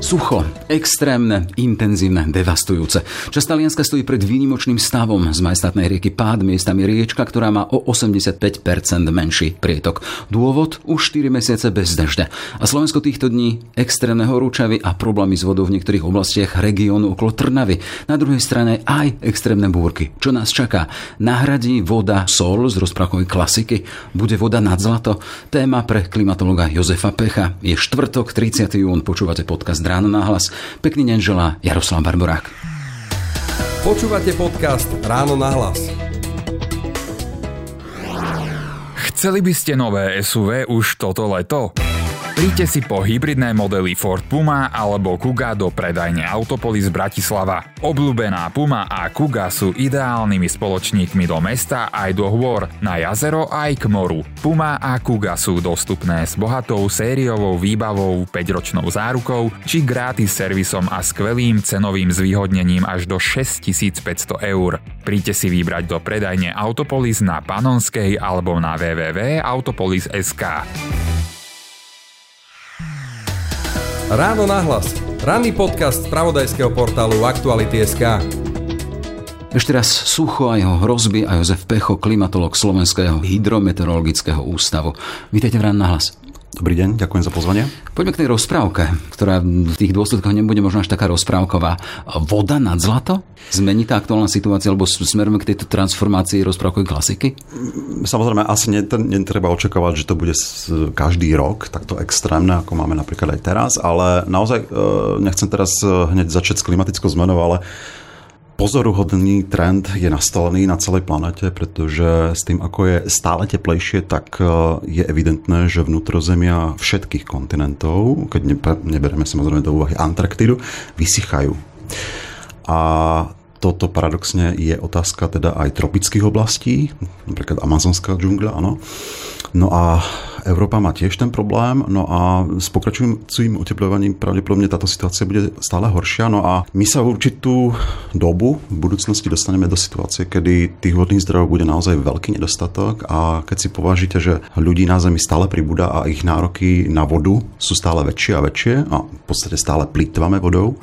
Sucho, extrémne, intenzívne, devastujúce. Časť Talianska stojí pred výnimočným stavom. Z majestátnej rieky pád miestami riečka, ktorá má o 85% menší prietok. Dôvod? Už 4 mesiace bez dažďa. A Slovensko týchto dní extrémne horúčavy a problémy s vodou v niektorých oblastiach regiónu okolo Trnavy. Na druhej strane aj extrémne búrky. Čo nás čaká? Nahradí voda sol z rozprávkovej klasiky? Bude voda nad zlato? Téma pre klimatologa Jozefa Pecha. Je štvrtok, 30. jún. Počúvate podcast Ráno nahlas. Pekný deň želá Jaroslav Barborák. Počúvate podcast Ráno nahlas. Chceli by ste nové SUV už toto leto? Príďte si po hybridné modely Ford Puma alebo Kuga do predajne Autopolis Bratislava. Obľúbená Puma a Kuga sú ideálnymi spoločníkmi do mesta aj do hôr, na jazero aj k moru. Puma a Kuga sú dostupné s bohatou sériovou výbavou, 5-ročnou zárukou či gratis servisom a skvelým cenovým zvýhodnením až do 6500 €. Príďte si vybrať do predajne Autopolis na Panonskej alebo na www.autopolis.sk. Ráno nahlas. Ranný podcast spravodajského portálu Aktuality.sk. Ešte raz sucho a jeho hrozby a Jozef Pech, klimatológ Slovenského hydrometeorologického ústavu. Vítajte v Ráno nahlas. Dobrý deň, ďakujem za pozvanie. Poďme k tej rozprávke, ktorá v tých dôsledkoch nebude možno až taká rozprávková. Voda nad zlato? Zmení tá aktuálna situácia, alebo smerujeme k tejto transformácii rozprávkovej klasiky? Samozrejme, asi netreba očakávať, že to bude každý rok takto extrémne, ako máme napríklad aj teraz, ale naozaj nechcem teraz hneď začať s klimatickou zmenou, ale pozoruhodný trend je nastolený na celej planete, pretože s tým, ako je stále teplejšie, tak je evidentné, že vnútrozemia všetkých kontinentov, keď neberieme samozrejme do úvahy Antarktídu, vysychajú. A toto paradoxne je otázka teda aj tropických oblastí, napríklad Amazonská džungla, áno. No a Európa má tiež ten problém, no a s pokračujúcim oteplovaním pravdepodobne táto situácia bude stále horšia, no a my sa v určitú dobu v budúcnosti dostaneme do situácie, kedy tých vodných zdrojov bude naozaj veľký nedostatok a keď si považíte, že ľudí na Zemi stále pribúda a ich nároky na vodu sú stále väčšie a väčšie a v podstate stále plýtvame vodou,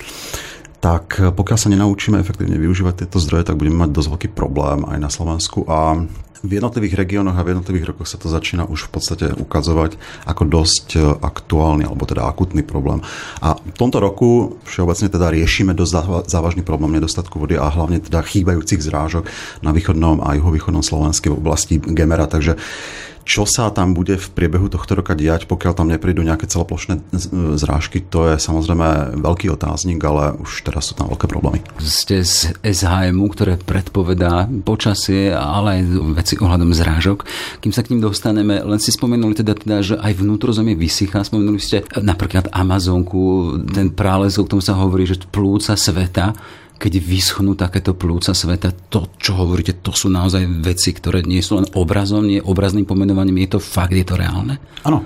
tak pokiaľ sa nenaučíme efektívne využívať tieto zdroje, tak budeme mať dosť veľký problém aj na Slovensku a v jednotlivých regiónoch a v jednotlivých rokoch sa to začína už v podstate ukazovať ako dosť aktuálny alebo teda akutný problém. A v tomto roku všeobecne teda riešime dosť závažný problém nedostatku vody a hlavne teda chýbajúcich zrážok na východnom a juhovýchodnom Slovenskej oblasti Gemera, takže čo sa tam bude v priebehu tohto roka diať, pokiaľ tam neprídu nejaké celoplošné zrážky, to je samozrejme veľký otáznik, ale už teraz sú tam veľké problémy. Ste z SHMÚ, ktoré predpovedá počasie, ale aj veci ohľadom zrážok. Kým sa k ním dostaneme, len si spomenuli teda že aj vnútrozemie vysychá. Spomenuli ste napríklad Amazonku, ten prales, o tom sa hovorí, že plúca sveta. Keď vyschnú takéto plúca sveta, to, čo hovoríte, to sú naozaj veci, ktoré nie sú len obrazom, nie obrazným pomenovaním, je to fakt, je to reálne? Áno.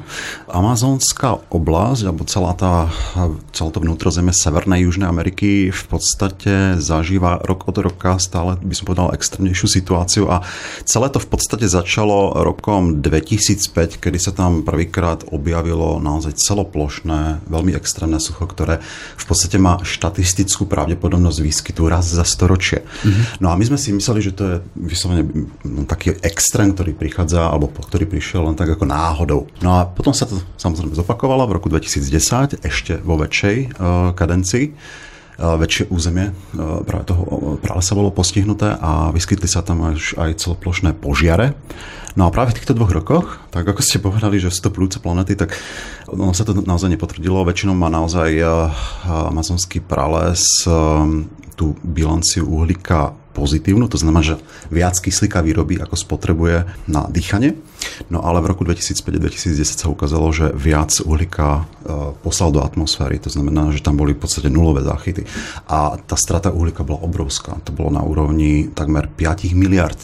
Amazonská oblasť, alebo celé to vnútrozemie Severnej Južnej Ameriky v podstate zažíva rok od roka stále, by som povedal, extrémnejšiu situáciu a celé to v podstate začalo rokom 2005, kedy sa tam prvýkrát objavilo naozaj celoplošné, veľmi extrémne sucho, ktoré v podstate má štatistickú pravdepodobnosť tu raz za storočie. Mm-hmm. No a my sme si mysleli, že to je vyslovene taký extrém, ktorý prichádza alebo ktorý prišiel len tak ako náhodou. No a potom sa to samozrejme zopakovalo v roku 2010, ešte vo väčšej kadencii. Väčšie územie práve toho pralesa bolo postihnuté a vyskytli sa tam aj celoplošné požiare. No a práve v týchto dvoch rokoch, tak ako ste povedali, že sú to plúce planety, tak ono sa to naozaj nepotvrdilo. Väčšinou má naozaj amazonský prales tú bilanciu uhlíka pozitívnu, to znamená, že viac kyslíka vyrobí, ako spotrebuje na dýchanie. No ale v roku 2005-2010 sa ukázalo, že viac uhlíka poslal do atmosféry, to znamená, že tam boli v podstate nulové záchyty. A tá strata uhlíka bola obrovská, to bolo na úrovni takmer 5 miliard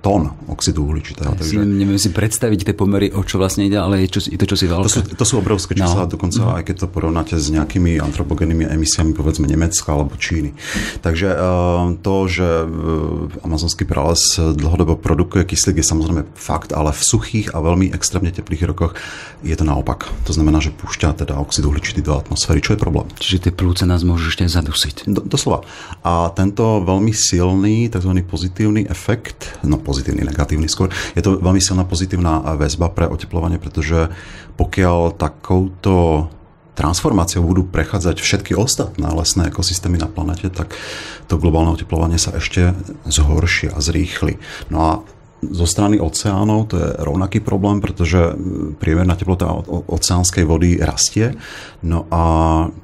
tón oxidu uhličitého. Takže... Neviem si predstaviť tie pomery, o čo vlastne ide, ale je to čosi veľké. To sú obrovské čísla, dokonca aj keď to porovnáte s nejakými antropogénnymi emisiami, povedzme Nemecka alebo Číny. Takže to, že amazonský prales dlhodobo produkuje kyslík, je samozrejme fakt, ale v suchých a veľmi extrémne teplých rokoch je to naopak. To znamená, že púšťa teda oxid uhličitý do atmosféry, čo je problém. Čiže tie plúce nás môžu ešte zadusiť. Doslova. A tento veľmi silný, takzvaný pozitívny efekt, pozitívny, negatívny skôr. Je to veľmi silná pozitívna väzba pre oteplovanie, pretože pokiaľ takouto transformáciou budú prechádzať všetky ostatné lesné ekosystémy na planete, tak to globálne oteplovanie sa ešte zhorší a zrýchli. No a zo strany oceánov to je rovnaký problém, pretože priemerná teplota oceánskej vody rastie, no a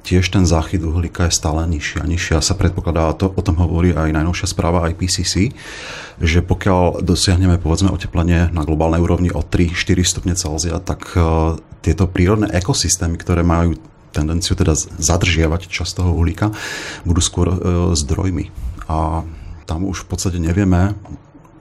tiež ten záchyt uhlíka je stále nižší a nižší a sa predpokladá, o tom hovorí aj najnovšia správa IPCC, že pokiaľ dosiahneme povedzme oteplenie na globálnej úrovni o 3-4 stupne Celzia, tak tieto prírodné ekosystémy, ktoré majú tendenciu teda zadržiavať čas toho uhlíka, budú skôr zdrojmi a tam už v podstate nevieme,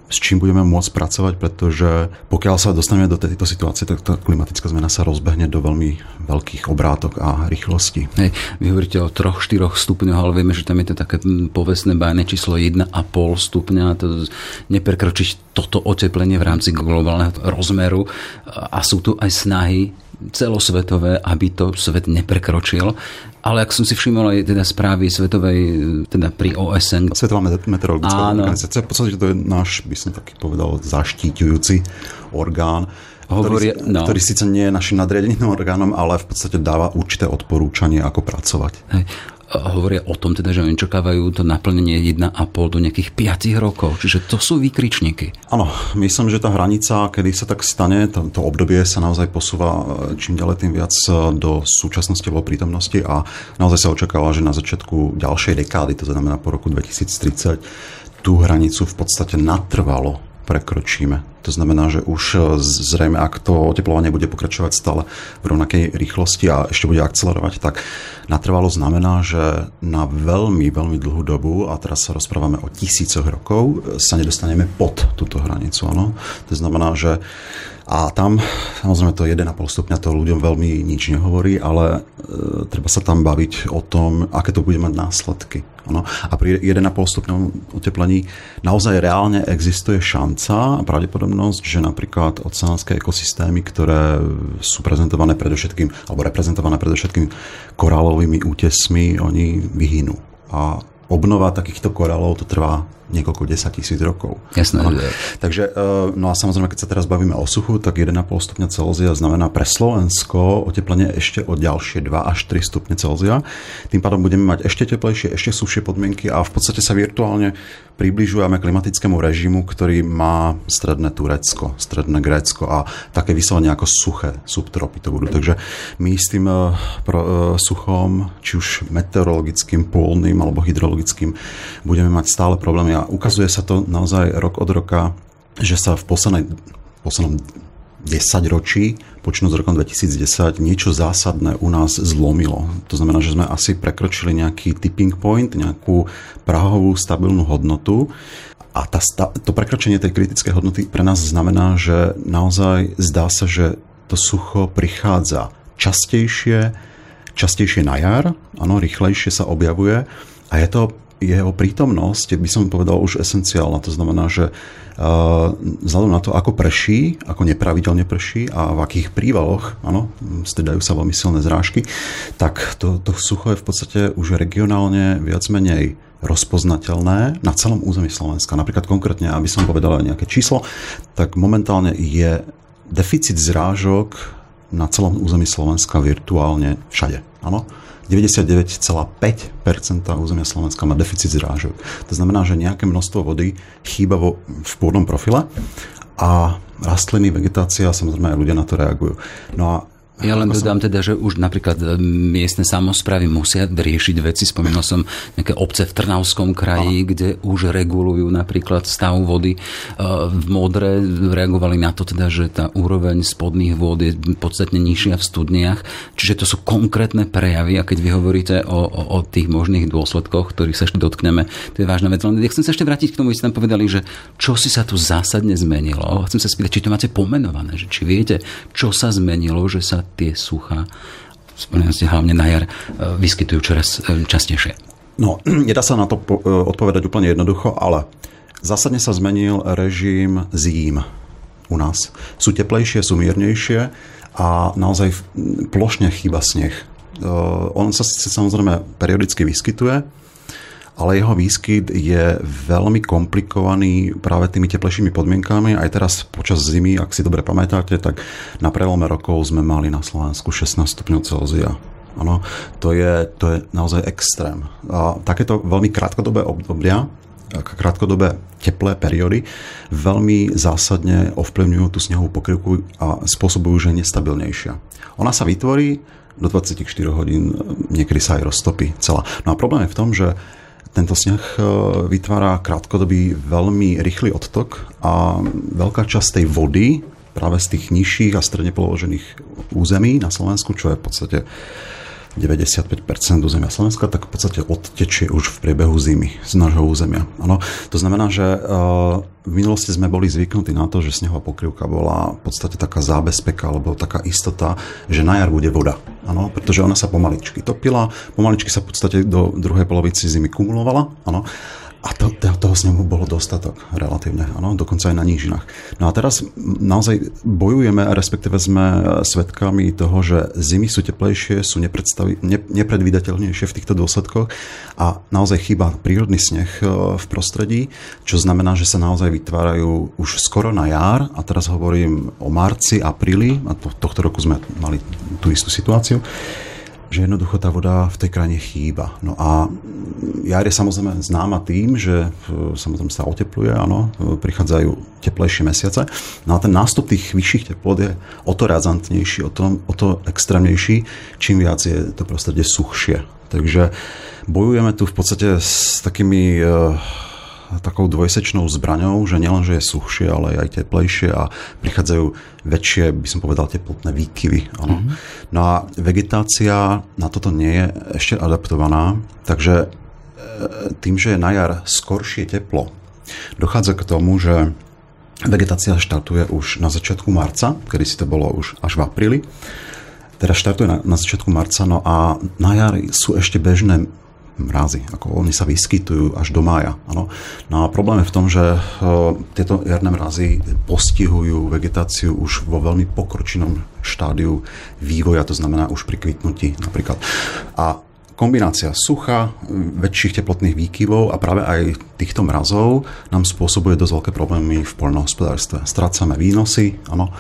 s čím budeme môcť pracovať, pretože pokiaľ sa dostaneme do tejto situácie, tak tá klimatická zmena sa rozbehne do veľmi veľkých obrátok a rýchlostí. Hej, vy hovoríte o 3-4 stupňoch, ale vieme, že tam je to také povestné bájne číslo 1,5 stupňa. To neprekračiť toto oteplenie v rámci globálneho rozmeru a sú tu aj snahy celosvetové, aby to svet neprekročil. Ale ak som si všimol aj teda správy svetovej, teda pri OSN. Svetová meteorologická organizácia. V podstate to je náš, by som taký povedal, zaštiťujúci orgán, ktorý síce nie je našim nadriadeným orgánom, ale v podstate dáva určité odporúčanie, ako pracovať. Hej. Hovoria o tom, teda, že oni čakávajú to naplnenie 1,5 do nejakých 5 rokov. Čiže to sú výkričníky. Áno, myslím, že tá hranica, kedy sa tak stane, to obdobie sa naozaj posúva čím ďalej tým viac do súčasnosti alebo prítomnosti a naozaj sa očakáva, že na začiatku ďalšej dekády, to znamená po roku 2030, tú hranicu v podstate natrvalo prekročíme. To znamená, že už zrejme, ak to oteplovanie bude pokračovať stále v rovnakej rýchlosti a ešte bude akcelerovať, tak natrvalo znamená, že na veľmi, veľmi dlhú dobu, a teraz sa rozprávame o tisícoch rokov, sa nedostaneme pod túto hranicu. Ano? To znamená, že a tam, samozrejme, to 1,5 stupňa to ľuďom veľmi nič nehovorí, ale treba sa tam baviť o tom, aké to bude mať následky. Ano? A pri 1,5 stupňovom oteplení naozaj reálne existuje šanca a pravdepodobne, že napríklad oceánske ekosystémy, ktoré sú prezentované predovšetkým, alebo reprezentované predovšetkým korálovými útesmi, oni vyhynú. A obnova takýchto korálov to trvá niekoľko 10 000 rokov. Jasné. No, takže, no a samozrejme, keď sa teraz bavíme o suchu, tak 1,5 stupňa Celzia znamená pre Slovensko oteplenie ešte o ďalšie 2 až 3 stupne Celzia. Tým pádom budeme mať ešte teplejšie, ešte suchšie podmienky a v podstate sa virtuálne približujeme klimatickému režimu, ktorý má stredné Turecko, stredné Grécko a také vyslovene ako suché subtropy to budú. Takže my s tým suchom, či už meteorologickým, polným alebo hydrologickým, budeme mať stále problémy. A ukazuje sa to naozaj rok od roka, že sa v poslednom 10-ročí, počnúť z rokom 2010, niečo zásadné u nás zlomilo. To znamená, že sme asi prekročili nejaký tipping point, nejakú prahovú stabilnú hodnotu a to prekročenie tej kritickej hodnoty pre nás znamená, že naozaj zdá sa, že to sucho prichádza častejšie na jar, áno, rýchlejšie sa objavuje a je to jeho prítomnosť, by som povedal, už esenciálna. To znamená, že vzhľadom na to, ako prší, ako nepravidelne prší a v akých prívaloch, áno, striedajú sa veľmi silné zrážky, tak to sucho je v podstate už regionálne viac menej rozpoznateľné na celom území Slovenska. Napríklad konkrétne, aby som povedal nejaké číslo, tak momentálne je deficit zrážok na celom území Slovenska virtuálne všade. Áno? 99,5% územia Slovenska má deficit zrážok. To znamená, že nejaké množstvo vody chýba v pôdnom profile a rastliny, vegetácia, samozrejme aj ľudia na to reagujú. No a Ja len dodám teda, že už napríklad miestne samosprávy musia riešiť veci. Spomínal som nejaké obce v Trnavskom kraji, kde už regulujú napríklad stav vody v Modre. Reagovali na to teda, že tá úroveň spodných vôd je podstatne nižšia v studniach. Čiže to sú konkrétne prejavy. A keď vy hovoríte o tých možných dôsledkoch, ktorých sa ešte dotkneme, to je vážna vec. Len ja chcem sa ešte vrátiť k tomu, že ste tam povedali, že čo si sa tu zásadne zmenilo. Chcem sa spýtať, či to máte pomenované, že či viete, čo sa zmenilo, že sa tie suchá, hlavne na jar, vyskytujú čoraz častejšie? No, nedá sa na to odpovedať úplne jednoducho, ale zásadne sa zmenil režim zím u nás. Sú teplejšie, sú miernejšie a naozaj plošne chýba sneh. On sa samozrejme periodicky vyskytuje, ale jeho výskyt je veľmi komplikovaný práve tými teplejšími podmienkami. Aj teraz počas zimy, ak si dobre pamätáte, tak na prelome rokov sme mali na Slovensku 16 stupňov Celzia. Áno, to je naozaj extrém. A takéto veľmi krátkodobé obdobia, krátkodobé teplé periódy veľmi zásadne ovplyvňujú tú snehovú pokrývku a spôsobujú, že je nestabilnejšia. Ona sa vytvorí do 24 hodín, niekedy sa aj roztopí celá. No a problém je v tom, že tento sneh vytvára krátkodobý veľmi rýchly odtok a veľká časť tej vody práve z tých nižších a stredne položených území na Slovensku, čo je v podstate 95% územia Slovenska, tak v podstate odtečie už v priebehu zimy z nášho územia. Ano, to znamená, že v minulosti sme boli zvyknutí na to, že snehová pokrývka bola v podstate taká zábezpeka alebo taká istota, že na jar bude voda. Áno, pretože ona sa pomaličky topila, pomaličky sa v podstate do druhej polovici zimy kumulovala, áno. A toho snehu bolo dostatok relatívne, áno, dokonca aj na nížinách. No a teraz naozaj bojujeme, respektíve sme svedkami toho, že zimy sú teplejšie, sú nepredvídateľnejšie v týchto dôsledkoch a naozaj chýba prírodný sneh v prostredí, čo znamená, že sa naozaj vytvárajú už skoro na jar, a teraz hovorím o marci, apríli, a tohto roku sme mali tú istú situáciu, že jednoducho tá voda v tej krajine chýba. No a jar je samozrejme známa tým, že samozrejme sa otepluje, áno, prichádzajú teplejšie mesiace. No a ten nástup tých vyšších teplot je o to razantnejší, o to extrémnejší, čím viac je to prostredie suchšie. Takže bojujeme tu v podstate s takou dvojsečnou zbraňou, že nielenže je suchšie, ale aj teplejšie a prichádzajú väčšie, by som povedal, teplotné výkyvy. Áno. Mm-hmm. No a vegetácia na toto nie je ešte adaptovaná, takže tým, že je na jar skoršie teplo, dochádza k tomu, že vegetácia štartuje už na začiatku marca, kedy si to bolo už až v apríli. Teraz štartuje na začiatku marca, no a na jar sú ešte bežné mrazy, ako oni sa vyskytujú až do mája. Áno. No a problém je v tom, že tieto jarné mrazy postihujú vegetáciu už vo veľmi pokročilom štádiu vývoja, to znamená už pri kvitnutí napríklad. A kombinácia sucha, väčších teplotných výkyvov a práve aj týchto mrazov nám spôsobuje dosť veľké problémy v poľnohospodárstve. Strácame výnosy, áno.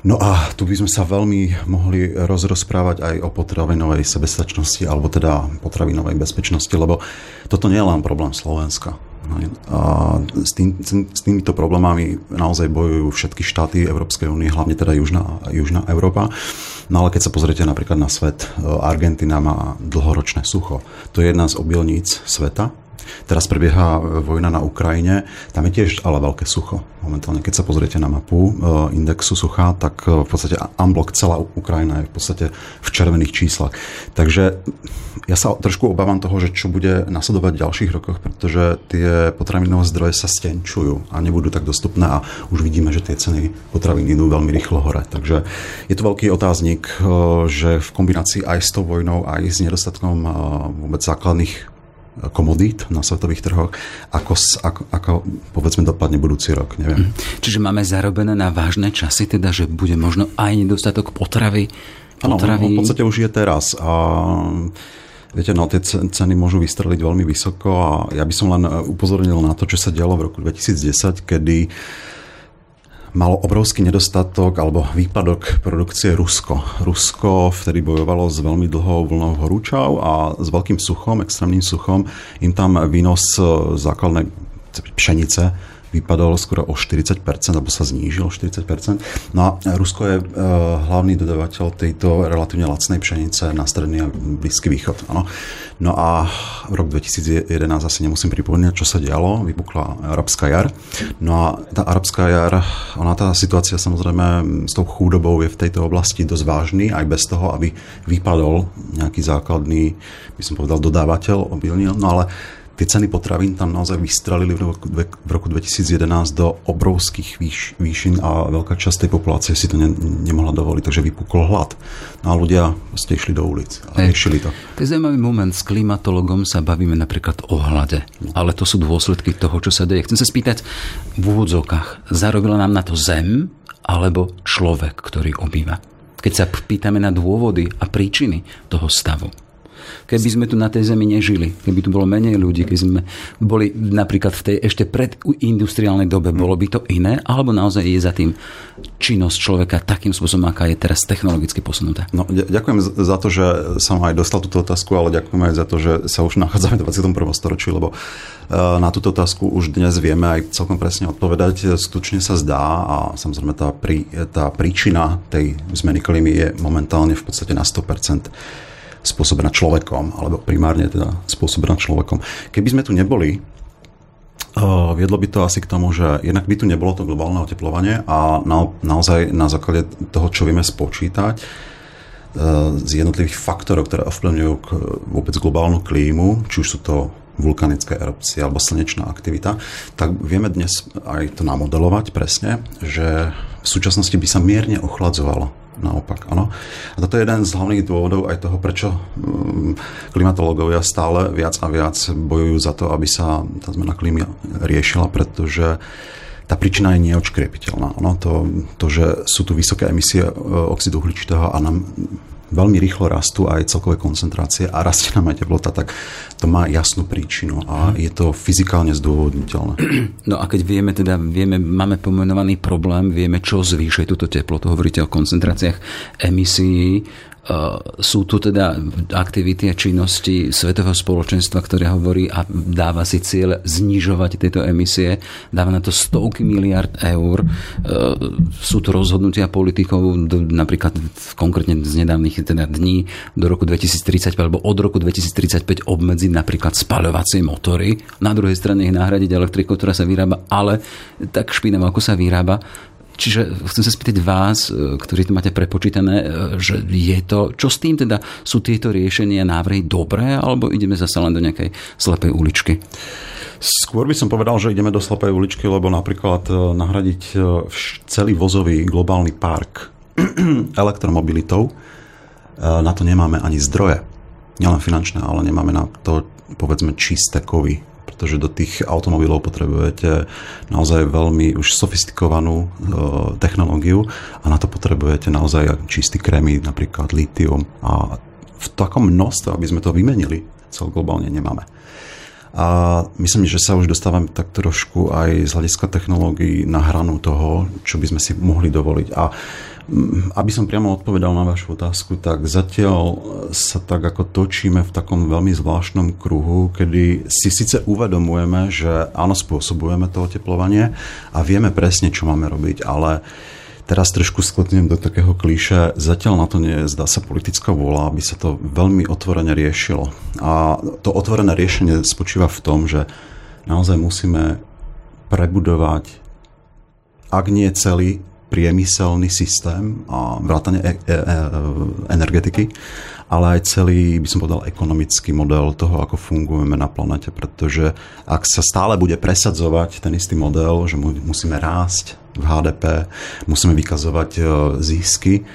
No a tu by sme sa veľmi mohli rozprávať aj o potravinovej sebestačnosti, alebo teda potravinovej bezpečnosti, lebo toto nie je len problém Slovenska. A s týmito problémami naozaj bojujú všetky štáty Európskej únie, hlavne teda Južná Európa. No ale keď sa pozriete napríklad na svet, Argentina má dlhoročné sucho. To je jedna z obilníc sveta. Teraz prebieha vojna na Ukrajine, tam je tiež ale veľké sucho. Momentálne, keď sa pozriete na mapu indexu sucha, tak v podstate unblock celá Ukrajina je v podstate v červených číslach. Takže ja sa trošku obávam toho, že čo bude nasledovať v ďalších rokoch, pretože tie potravinové zdroje sa stenčujú a nebudú tak dostupné a už vidíme, že tie ceny potravín idú veľmi rýchlo hore. Takže je to veľký otáznik, že v kombinácii aj s tou vojnou, aj s nedostatkom vôbec základných komodít na svetových trhoch, ako povedzme dopadne budúci rok, neviem. Čiže máme zarobené na vážne časy, teda, že bude možno aj nedostatok potravy? Áno, v podstate už je teraz. A viete, no, tie ceny môžu vystreliť veľmi vysoko a ja by som len upozornil na to, čo sa dialo v roku 2010, kedy malo obrovský nedostatok alebo výpadok produkcie Rusko. Rusko vtedy bojovalo s veľmi dlhou vlnou horúčav a s veľkým suchom, extrémnym suchom. Im tam výnos základnej pšenice vypadol skoro o 40%, alebo sa znížil o 40%. No a Rusko je hlavný dodavateľ tejto relatívne lacnej pšenice na stredný a blízky východ. Ano. No a rok 2011, asi nemusím pripomínať, čo sa dialo, vypukla arabská jar. No a tá arabská jar, ona tá situácia samozrejme s tou chudobou je v tejto oblasti dosť vážny, aj bez toho, aby vypadol nejaký základný, by som povedal, dodávateľ obilnín, no ale tie ceny potravín tam naozaj vystrelili v roku 2011 do obrovských výšin a veľká časť tej populácie si to nemohla dovoliť, takže vypukol hlad. No a ľudia proste išli do ulic a riešili to. To je zaujímavý moment. S klimatologom sa bavíme napríklad o hlade, ale to sú dôsledky toho, čo sa deje. Chcem sa spýtať v úvodzovkách, zarobila nám na to zem alebo človek, ktorý obýva? Keď sa pýtame na dôvody a príčiny toho stavu. Keby sme tu na tej zemi nežili, keby tu bolo menej ľudí, keby sme boli napríklad v tej ešte predindustriálnej dobe, bolo by to iné, alebo naozaj je za tým činnosť človeka takým spôsobom, aká je teraz technologicky posunutá? No, ďakujem za to, že som aj dostal túto otázku, ale ďakujem aj za to, že sa už nachádzame v 21. storočí, lebo na túto otázku už dnes vieme aj celkom presne odpovedať. Skutočne sa zdá a samozrejme tá príčina tej zmeny klímy je momentálne v podstate na 100% spôsobená človekom, alebo primárne teda spôsobená človekom. Keby sme tu neboli, viedlo by to asi k tomu, že jednak by tu nebolo to globálne oteplovanie a naozaj na základe toho, čo vieme spočítať, z jednotlivých faktorov, ktoré ovplyvňujú vôbec globálnu klímu, či už sú to vulkanické erupcie alebo slnečná aktivita, tak vieme dnes aj to namodelovať presne, že v súčasnosti by sa mierne ochladzovalo. Naopak, áno. A toto je jeden z hlavných dôvodov aj toho, prečo klimatológovia stále viac a viac bojujú za to, aby sa tá zmena klímy riešila, pretože tá príčina je neodškriepiteľná. Áno, to, že sú tu vysoké emisie oxidu uhličitého a nám veľmi rýchlo rastú aj celkové koncentrácie a rastie nám aj teplota, tak to má jasnú príčinu a je to fyzikálne zdôvodniteľné. No a keď vieme, máme pomenovaný problém, vieme, čo zvýšuje túto teplotu, hovoríte o koncentráciách emisií. Sú tu teda aktivity a činnosti svetového spoločenstva, ktoré hovorí a dáva si cieľ znižovať tieto emisie. Dáva na to stovky miliard eur. Sú tu rozhodnutia politikov, napríklad konkrétne z nedávnych teda dní do roku 2030 alebo od roku 2035 obmedziť napríklad spaľovacie motory. Na druhej strane ich nahradiť elektrikou, ktorá sa vyrába, ale tak špinavo, ako sa vyrába. Čiže chcem sa spýtať vás, ktorí to máte prepočítané, že je to, čo s tým teda, sú tieto riešenia, návrhy dobré, alebo ideme zase len do nejakej slepej uličky? Skôr by som povedal, že ideme do slepej uličky, lebo napríklad nahradiť celý vozový globálny park elektromobilitou, na to nemáme ani zdroje, nielen finančné, ale nemáme na to, povedzme, čisté kovy. Pretože do tých automobilov potrebujete naozaj veľmi už sofistikovanú technológiu a na to potrebujete naozaj čistý krémy, napríklad litium. A v takom množstve, aby sme to vymenili, celglobálne nemáme. A myslím, že sa už dostávame tak trošku aj z hľadiska technológií na hranu toho, čo by sme si mohli dovoliť. A aby som priamo odpovedal na vašu otázku, tak zatiaľ sa tak ako točíme v takom veľmi zvláštnom kruhu, kedy si síce uvedomujeme, že áno, spôsobujeme to oteplovanie a vieme presne, čo máme robiť, ale teraz trošku sklotnem do takého klíše, zatiaľ na to nie je, zdá sa, politická vôľa, aby sa to veľmi otvorene riešilo. A to otvorené riešenie spočíva v tom, že naozaj musíme prebudovať, ak nie celý priemyselný systém a vrátane energetiky, ale aj celý, by som povedal, ekonomický model toho, ako fungujeme na planete, pretože ak sa stále bude presadzovať ten istý model, že musíme rásť v HDP, musíme vykazovať zisky,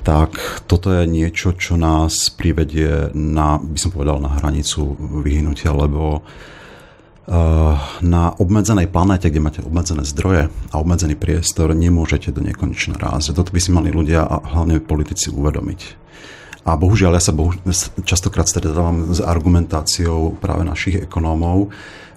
tak toto je niečo, čo nás privedie na, by som povedal, na hranicu vyhynutia, lebo na obmedzenej planéte, kde máte obmedzené zdroje a obmedzený priestor, nemôžete do nekonečna rásť. Toto by si mali ľudia a hlavne politici uvedomiť. A bohužiaľ, ja sa častokrát stretávam s argumentáciou práve našich ekonómov,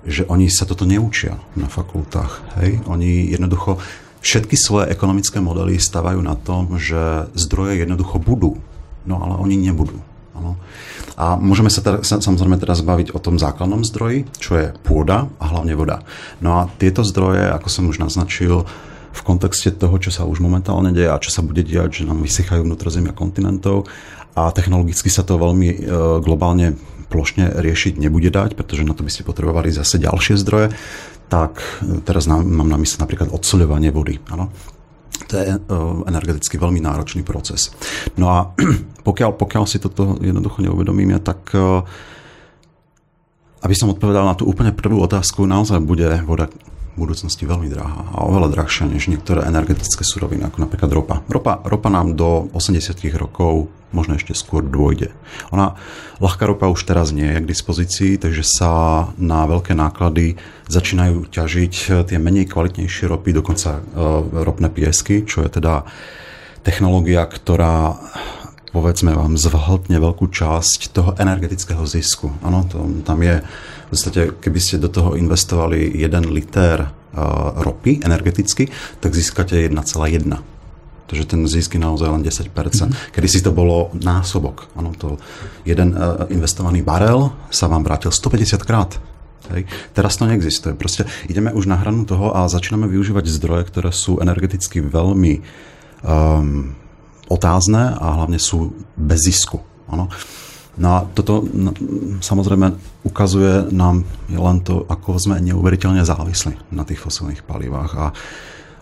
že oni sa toto neučia na fakultách. Hej? Oni jednoducho všetky svoje ekonomické modely stavajú na tom, že zdroje jednoducho budú, no ale oni nebudú. Ano. A môžeme sa samozrejme teraz baviť o tom základnom zdroji, čo je pôda a hlavne voda. No a tieto zdroje, ako som už naznačil, v kontexte toho, čo sa už momentálne deje a čo sa bude diať, že nám vysychajú vnútrozemia kontinentov a technologicky sa to veľmi globálne plošne riešiť nebude dať, pretože na to by ste potrebovali zase ďalšie zdroje, tak teraz mám na mysle napríklad odsoľovanie vody. Áno. To je energeticky veľmi náročný proces. No a pokiaľ si toto jednoducho neuvedomíme, tak aby som odpovedal na tú úplne prvú otázku, naozaj bude voda v budúcnosti veľmi drahá a oveľa drahšia než niektoré energetické suroviny, ako napríklad ropa. Ropa nám do 80 rokov možno ešte skôr dôjde. Ona, ľahká ropa už teraz nie je k dispozícii, takže sa na veľké náklady začínajú ťažiť tie menej kvalitnejšie ropy, dokonca ropné piesky, čo je teda technológia, ktorá povedzme vám zvhltne veľkú časť toho energetického zisku. Áno, tam je v podstate, keby ste do toho investovali 1 liter ropy energeticky, tak získate 1,1. Takže ten zisk je naozaj len 10%. Kedy si to bolo násobok. Áno, to jeden investovaný barel sa vám vrátil 150 krát. Hej. Teraz to neexistuje. Proste ideme už na hranu toho a začíname využívať zdroje, ktoré sú energeticky veľmi otázne a hlavne sú bez zisku. Ano. No a toto samozrejme ukazuje nám len to, ako sme neuveriteľne závislí na tých fosilných palivách. A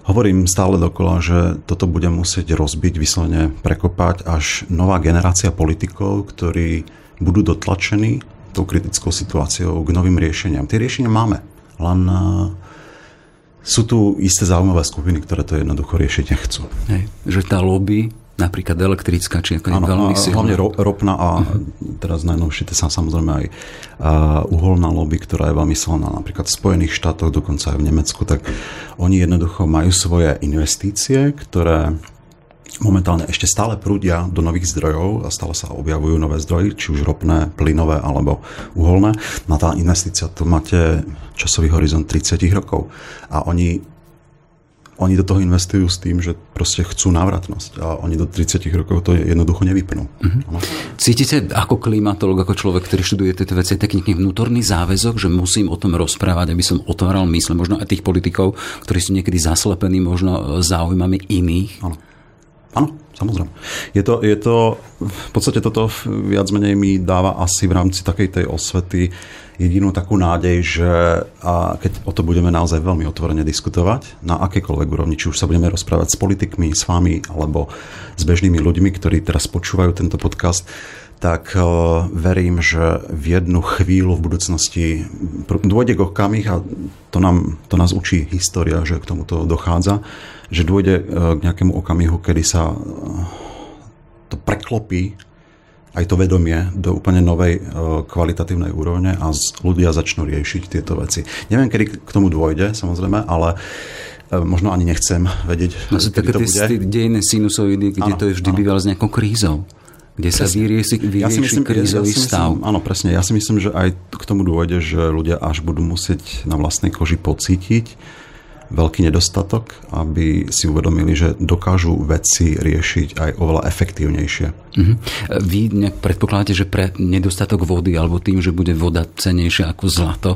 hovorím stále dokola, že toto bude musieť rozbiť, vyslovene prekopať až nová generácia politikov, ktorí budú dotlačení tou kritickou situáciou k novým riešeniam. Tie riešenia máme, len sú tu isté záujmové skupiny, ktoré to jednoducho riešiť nechcú. Hej, že tá lobby, napríklad elektrická, či ako veľmi silná. Hlavne ropná a teraz najnovšie sa samozrejme aj uholná lobby, ktorá je veľmi silná napríklad v Spojených štátoch, dokonca aj v Nemecku, tak oni jednoducho majú svoje investície, ktoré momentálne ešte stále prúdia do nových zdrojov a stále sa objavujú nové zdroje, či už ropné, plynové alebo uholné. Na tá investícia tu máte časový horizont 30 rokov a oni do toho investujú s tým, že proste chcú návratnosť a oni do 30 rokov to jednoducho nevypnú. Uh-huh. Cítite ako klimatolog, ako človek, ktorý študuje tieto veci, taký vnútorný záväzok, že musím o tom rozprávať, aby som otváral mysle možno aj tých politikov, ktorí sú niekedy zaslepení možno záujmami iných? Áno, samozrejme. Je to, v podstate toto viac menej mi dáva asi v rámci takej tej osvety jedinú takú nádej, že a keď o to budeme naozaj veľmi otvorene diskutovať, na akékoľvek úrovni, či už sa budeme rozprávať s politikmi, s vami, alebo s bežnými ľuďmi, ktorí teraz počúvajú tento podcast, tak verím, že v jednu chvíľu v budúcnosti dôjde k okamih, a to nás učí história, že k tomuto dochádza, že dôjde k nejakému okamihu, kedy sa to preklopí aj to vedomie do úplne novej kvalitatívnej úrovne a ľudia začnú riešiť tieto veci. Neviem, kedy k tomu dôjde, samozrejme, ale možno ani nechcem vedieť, kedy to bude. Také tie dejné sinusoidy, kde to je vždy bývalo s nejakou krízou. Kde sa vyrieši krízový stav. Áno, presne. Ja si myslím, že aj k tomu dôjde, že ľudia až budú musieť na vlastnej koži pocítiť veľký nedostatok, aby si uvedomili, že dokážu veci riešiť aj oveľa efektívnejšie. Uh-huh. Vy predpokladáte, že pre nedostatok vody alebo tým, že bude voda cenejšia ako zlato,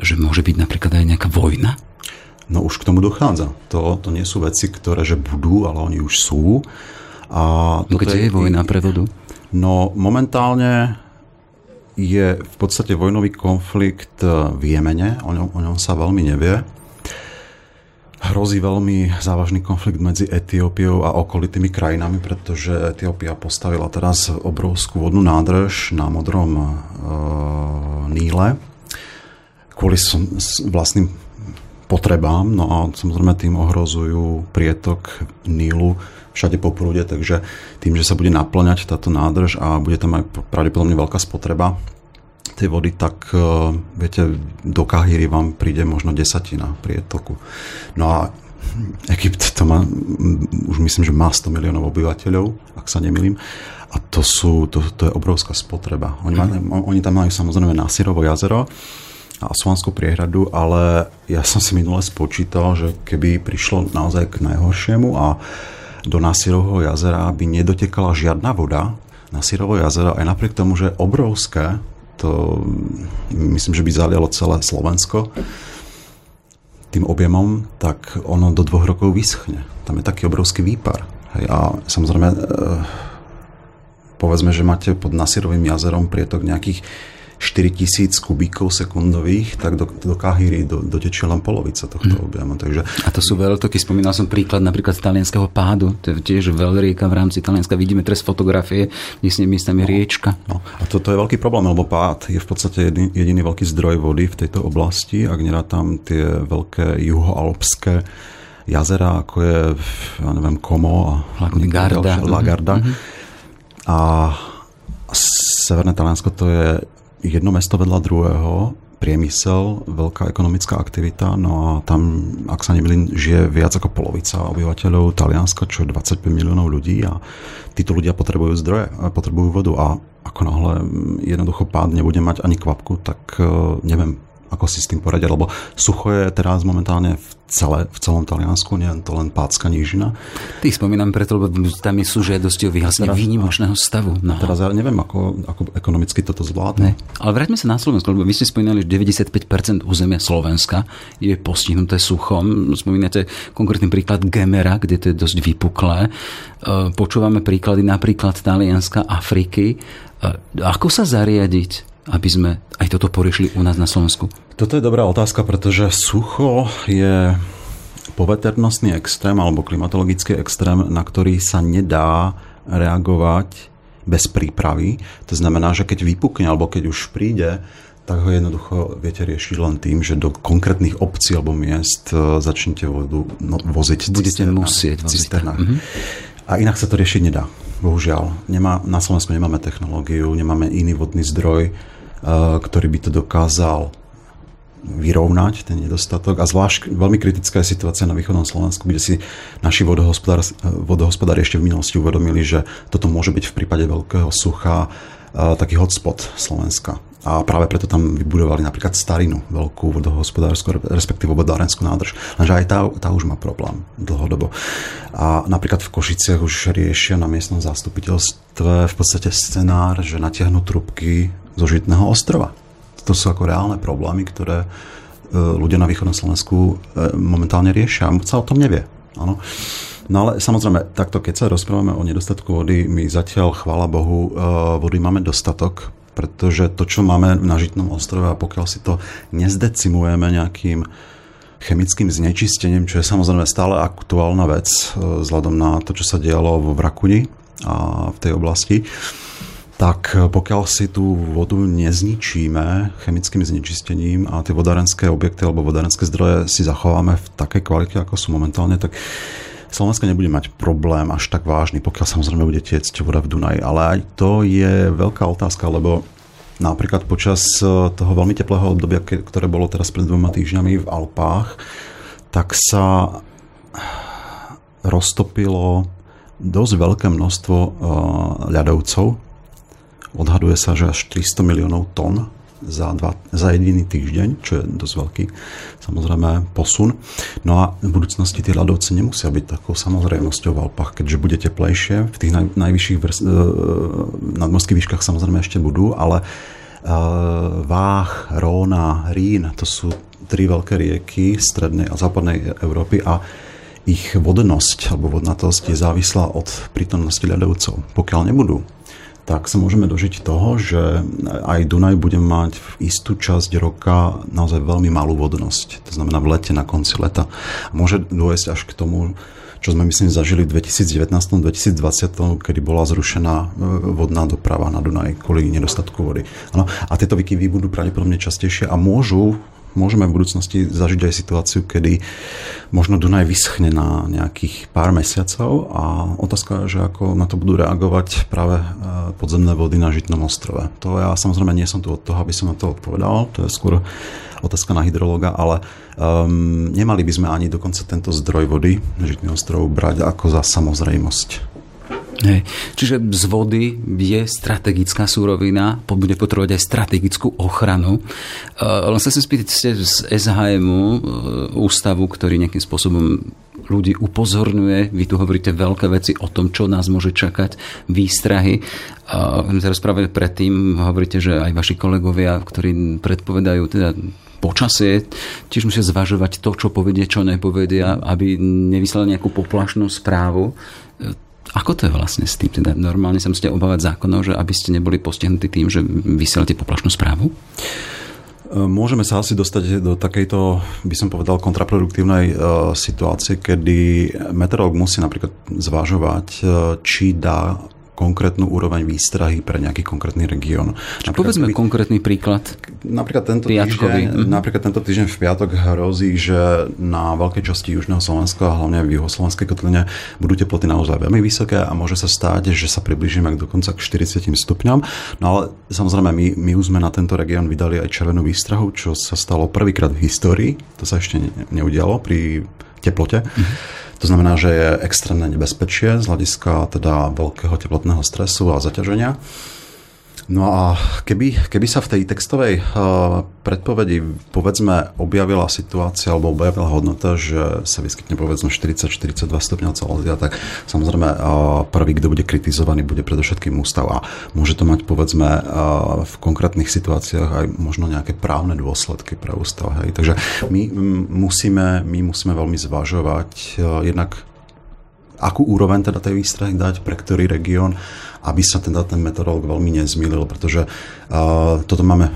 že môže byť napríklad aj nejaká vojna? No už k tomu dochádza. To nie sú veci, ktoré že budú, ale oni už sú. No kde je vojna pre vodu? No momentálne je v podstate vojnový konflikt v Jemene, o ňom sa veľmi nevie. Hrozí veľmi závažný konflikt medzi Etiópiou a okolitými krajinami, pretože Etiópia postavila teraz obrovskú vodnú nádrž na Modrom Níle kvôli vlastným potrebám, no a samozrejme tým ohrozujú prietok Nílu všade po prúde, takže tým, že sa bude naplňať táto nádrž a bude tam aj pravdepodobne veľká spotreba tej vody, tak viete, do Kahíry vám príde možno 10% prietoku. No a Egypt to má, už myslím, že má 100 miliónov obyvateľov, ak sa nemýlim, a to je obrovská spotreba. Oni tam majú samozrejme Nasírovo jazero a Asúanskú priehradu, ale ja som si minule spočítal, že keby prišlo naozaj k najhoršiemu a do Nasírovho jazera by nedotekala žiadna voda, Nasírovo jazero, aj napriek tomu, že je obrovské, to myslím, že by zalialo celé Slovensko tým objemom, tak ono do 2 rokov vyschne. Tam je taký obrovský výpar. Hej, a samozrejme, povedzme, že máte pod Nasírovým jazerom prietok nejakých 4000 kubíkov sekundových, tak do Káhyry dotečie len polovica tohto objemu. Takže... A to sú veľtoky. Spomínal som príklad napríklad z talianského pádu. To je tiež veľrieka v rámci Talianska. Vidíme teraz fotografie, kde s miestami riečka. No. A toto je veľký problém, lebo pád je v podstate jediný veľký zdroj vody v tejto oblasti. Ak nerátam tie veľké juhoalpské jazera, ako je ja neviem, Como a Lagarda. A severné Taliansko, to je jedno mesto vedľa druhého, priemysel, veľká ekonomická aktivita, no a tam, ak sa nemýlim, žije viac ako polovica obyvateľov Talianska, čo je 25 miliónov ľudí a títo ľudia potrebujú zdroje, potrebujú vodu a ako náhle jednoducho pád nebude mať ani kvapku, tak neviem, ako si s tým poradiť, lebo sucho je teraz momentálne v celom Taliansku, nie to len Pádska nížina. Ty spomínam preto, lebo tam sú žiadosti o vyhlásenie výnimočného stavu. No. Teraz ja neviem, ako ekonomicky toto zvládne. Ne. Ale vráťme sa na Slovensko, lebo vy ste spomínali, že 95% územia Slovenska je postihnuté suchom. Spomínate konkrétny príklad Gemera, kde to je dosť vypuklé. Počúvame príklady napríklad Talianska, Afriky. Ako sa zariadiť, aby sme aj toto poriešili u nás na Slovensku? Toto je dobrá otázka, pretože sucho je poveternostný extrém alebo klimatologický extrém, na ktorý sa nedá reagovať bez prípravy. To znamená, že keď vypukne alebo keď už príde, tak ho jednoducho viete riešiť len tým, že do konkrétnych obcí alebo miest začnete vodu voziť. Budete musieť v cisternách. A inak sa to riešiť nedá. Bohužiaľ. Na Slovensku nemáme technológiu, nemáme iný vodný zdroj, ktorý by to dokázal vyrovnať, ten nedostatok. A zvlášť veľmi kritická je situácia na východnom Slovensku, kde si naši vodohospodári ešte v minulosti uvedomili, že toto môže byť v prípade veľkého sucha taký hotspot Slovenska. A práve preto tam vybudovali napríklad Starinu, veľkú vodohospodárskú, respektíve vodárenskú nádrž. Lenže aj tá už má problém dlhodobo. A napríklad v Košiciach už riešia na miestnom zastupiteľstve v podstate scenár, že natiahnu trubky zo Žitného ostrova. To sú ako reálne problémy, ktoré ľudia na východnom Slovensku momentálne riešia. Moc sa o tom nevie. Áno. No ale samozrejme, takto keď sa rozprávame o nedostatku vody, my zatiaľ, chvála Bohu, vody máme dostatok, pretože to, čo máme na Žitnom ostrove, a pokiaľ si to nezdecimujeme nejakým chemickým znečistením, čo je samozrejme stále aktuálna vec, vzhľadom na to, čo sa dialo vo Vrakuni a v tej oblasti, tak pokiaľ si tú vodu nezničíme chemickým znečistením a tie vodárenské objekty alebo vodárenské zdroje si zachováme v takej kvalite, ako sú momentálne, tak Slovensko nebude mať problém až tak vážny, pokiaľ samozrejme bude tiecť voda v Dunaji. Ale aj to je veľká otázka, lebo napríklad počas toho veľmi teplého obdobia, ktoré bolo teraz pred 2 týždňami v Alpách, tak sa roztopilo dosť veľké množstvo ľadovcov. Odhaduje sa, že až 300 miliónov tón za jediný týždeň, čo je dosť veľký, samozrejme, posun. No a v budúcnosti tie ľadovce nemusia byť takou samozrejmosťou v Alpách, keďže bude teplejšie. V tých najvyšších nadmorských výškach samozrejme ešte budú, ale Váh, Róna, Rín, to sú 3 veľké rieky strednej a západnej Európy a ich vodnosť alebo vodnatosť je závislá od prítomnosti ľadovcov. Pokiaľ nebudú, tak sa môžeme dožiť toho, že aj Dunaj bude mať v istú časť roka naozaj veľmi malú vodnosť. To znamená v lete, na konci leta. Môže dôjsť až k tomu, čo sme, myslím, zažili v 2019-2020, kedy bola zrušená vodná doprava na Dunaji kvôli nedostatku vody. Ano. A tieto výkyvy budú pravdepodobne častejšie a môžeme v budúcnosti zažiť aj situáciu, kedy možno Dunaj vyschne na nejakých pár mesiacov a otázka je, že ako na to budú reagovať práve podzemné vody na Žitnom ostrove. To ja samozrejme nie som tu od toho, aby som na to odpovedal, to je skôr otázka na hydrologa, ale nemali by sme ani dokonca tento zdroj vody na Žitný ostrov brať ako za samozrejmosť. Hej. Čiže z vody je strategická súrovina, bude potrebovať aj strategickú ochranu. Len sa chcem spýtať, ste z SHMÚ, ústavu, ktorý nejakým spôsobom ľudí upozorňuje. Vy tu hovoríte veľké veci o tom, čo nás môže čakať, výstrahy. Teraz práve predtým hovoríte, že aj vaši kolegovia, ktorí predpovedajú teda počasie, tiež musia zvažovať to, čo povedie, čo nepovedia, aby nevyslali nejakú poplašnú správu. Ako to je vlastne s tým? Teda normálne sa musíte obávať zákonov, že aby ste neboli postihnutí tým, že vysielate poplašnú správu? Môžeme sa asi dostať do takejto, by som povedal, kontraproduktívnej situácie, kedy meteorológ musí napríklad zvažovať, či dá konkrétnu úroveň výstrahy pre nejaký konkrétny región. Povedzme konkrétny príklad. Napríklad tento týždeň v piatok hrozí, že na veľkej časti južného Slovenska a hlavne v juhoslovenskej kotline budú teploty naozaj veľmi vysoké a môže sa stáť, že sa priblížime dokonca k 40 stupňom. No ale samozrejme, my už sme na tento región vydali aj červenú výstrahu, čo sa stalo prvýkrát v histórii. To sa ešte neudialo pri teplote. To znamená, že je extrémne nebezpečie z hľadiska teda veľkého teplotného stresu a zaťaženia. No a keby sa v tej textovej predpovedi povedzme objavila situácia alebo objavila hodnota, že sa vyskytne povedzme 40-42 stupňov Celzia, tak samozrejme prvý, kto bude kritizovaný, bude predovšetkým ústav a môže to mať povedzme v konkrétnych situáciách aj možno nejaké právne dôsledky pre ústav. Hej. Takže my musíme veľmi zvažovať jednak akú úroveň teda tej výstrahy dať, pre ktorý región, aby sa teda ten meteorológ veľmi nezmýlil, pretože toto máme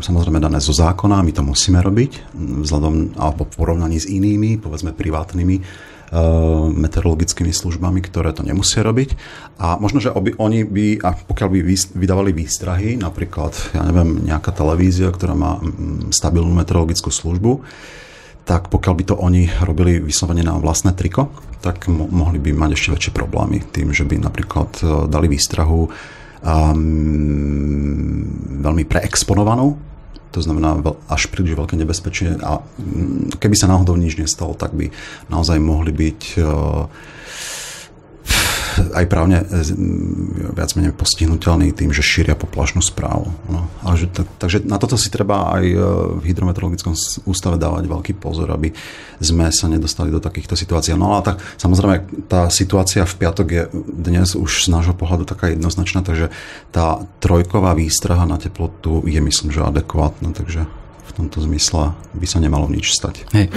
samozrejme dané zo zákona, my to musíme robiť vzhľadom a po porovnaní s inými, povedzme privátnymi meteorologickými službami, ktoré to nemusia robiť. A možno, že pokiaľ by vydávali výstrahy, napríklad, ja neviem, nejaká televízia, ktorá má stabilnú meteorologickú službu, tak pokiaľ by to oni robili vyslovene na vlastné triko, tak mohli by mať ešte väčšie problémy tým, že by napríklad dali výstrahu veľmi preexponovanú, to znamená až príliš veľké nebezpečie a keby sa náhodou nič nestalo, tak by naozaj mohli byť aj právne viac menej postihnuteľný tým, že šíria poplašnú správu. No, takže na toto si treba aj v hydrometeorologickom ústave dávať veľký pozor, aby sme sa nedostali do takýchto situácií. No a tak samozrejme tá situácia v piatok je dnes už z nášho pohľadu taká jednoznačná, takže tá trojková výstraha na teplotu je myslím, že adekvátna, takže v tomto zmysle by sa nemalo nič stať. Hej.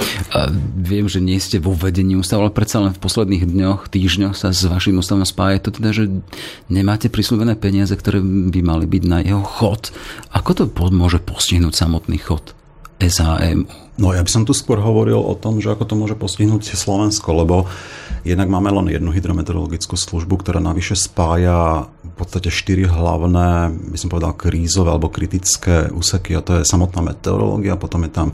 Viem, že nie ste vo vedení ústavu, ale predsa len v posledných dňoch, týždňoch sa s vašim ústavom spája to teda, že nemáte prisľúbené peniaze, ktoré by mali byť na jeho chod. Ako to môže postihnúť samotný chod SHMÚ? No ja by som tu skôr hovoril o tom, že ako to môže postihnúť Slovensko, lebo jednak máme len jednu hydrometeorologickú službu, ktorá navyše spája v podstate 4 hlavné, by som povedal, krízové alebo kritické úseky a to je samotná meteorológia, potom je tam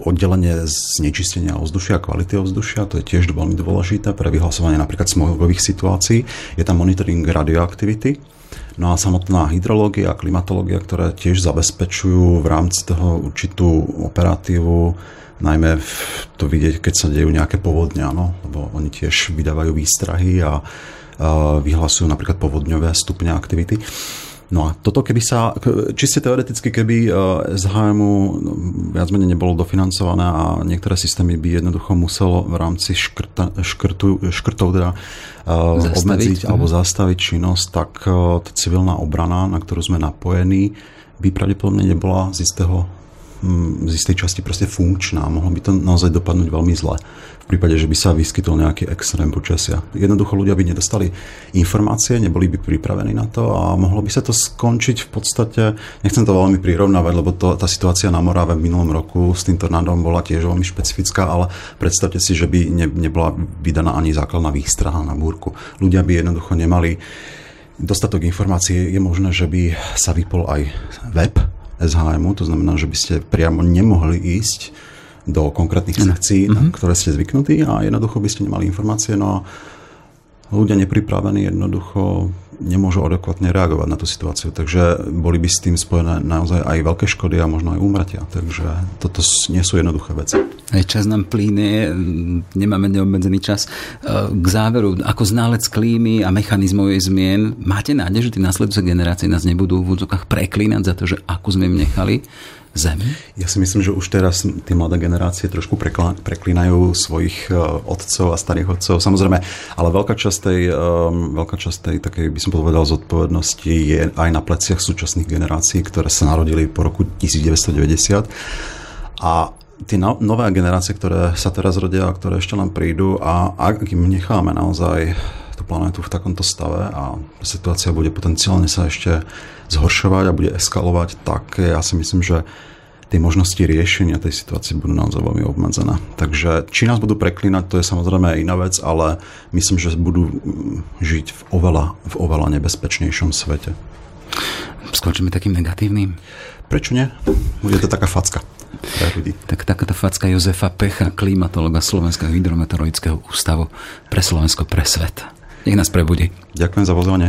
oddelenie znečistenia ovzdušia a kvality ovzdušia, to je tiež veľmi dôležité pre vyhlasovanie napríklad smogových situácií, je tam monitoring radioaktivity. No a samotná hydrológia a klimatológia, ktoré tiež zabezpečujú v rámci toho určitú operatívu, najmä to vidieť, keď sa dejú nejaké povodňa, no, lebo oni tiež vydávajú výstrahy a vyhlasujú napríklad povodňové stupňa aktivity. No a toto keby sa, čiste teoreticky, keby SHMÚ viac menej nebolo dofinancované a niektoré systémy by jednoducho muselo v rámci škrtov teda obmedziť alebo zastaviť činnosť, tak tá civilná obrana, na ktorú sme napojení, by pravdepodobne nebola z istej časti proste funkčná. Mohlo by to naozaj dopadnúť veľmi zle. V prípade, že by sa vyskytol nejaký extrém počasia. Jednoducho ľudia by nedostali informácie, neboli by pripravení na to a mohlo by sa to skončiť v podstate, nechcem to veľmi prirovnávať, lebo tá situácia na Morave v minulom roku s tým tornádom bola tiež veľmi špecifická, ale predstavte si, že by nebola vydaná ani základná výstraha na búrku. Ľudia by jednoducho nemali dostatok informácií. Je možné, že by sa vypol aj web SHMÚ, to znamená, že by ste priamo nemohli ísť do konkrétnych sekcií, na ktoré ste zvyknutí a jednoducho by ste nemali informácie, no a ľudia nepripravení jednoducho nemôžu adekvátne reagovať na tú situáciu. Takže boli by s tým spojené naozaj aj veľké škody a možno aj úmrtia. Takže toto nie sú jednoduché veci. Aj čas nám plíne, nemáme neobmedzený čas. K záveru, ako znalec klímy a mechanizmov jej zmien, máte nádej, že tí nasledujúce generácie nás nebudú v úvodzovkách preklínať za to, že akú sme im nechali zem? Ja si myslím, že už teraz tie mladé generácie trošku preklínajú svojich otcov a starých otcov. Samozrejme, ale veľká časť tej takej, by som povedal, zodpovednosti je aj na pleciach súčasných generácií, ktoré sa narodili po roku 1990. A tie nové generácie, ktoré sa teraz rodia a ktoré ešte len prídu, a ak im necháme naozaj tú planetu v takomto stave a situácia bude potenciálne sa ešte zhoršovať a bude eskalovať, tak ja si myslím, že tie možnosti riešenia tej situácie budú naozaj veľmi obmedzené. Takže či nás budú preklínať, to je samozrejme iná vec, ale myslím, že budú žiť v oveľa nebezpečnejšom svete. Skončíme takým negatívnym? Prečo nie? Bude to taká facka. Tak takáto facka Jozefa Pecha, klimatologa Slovenského hydrometeorologického ústavu pre Slovensko, pre svet. Nech nás prebudí. Ďakujem za pozvanie.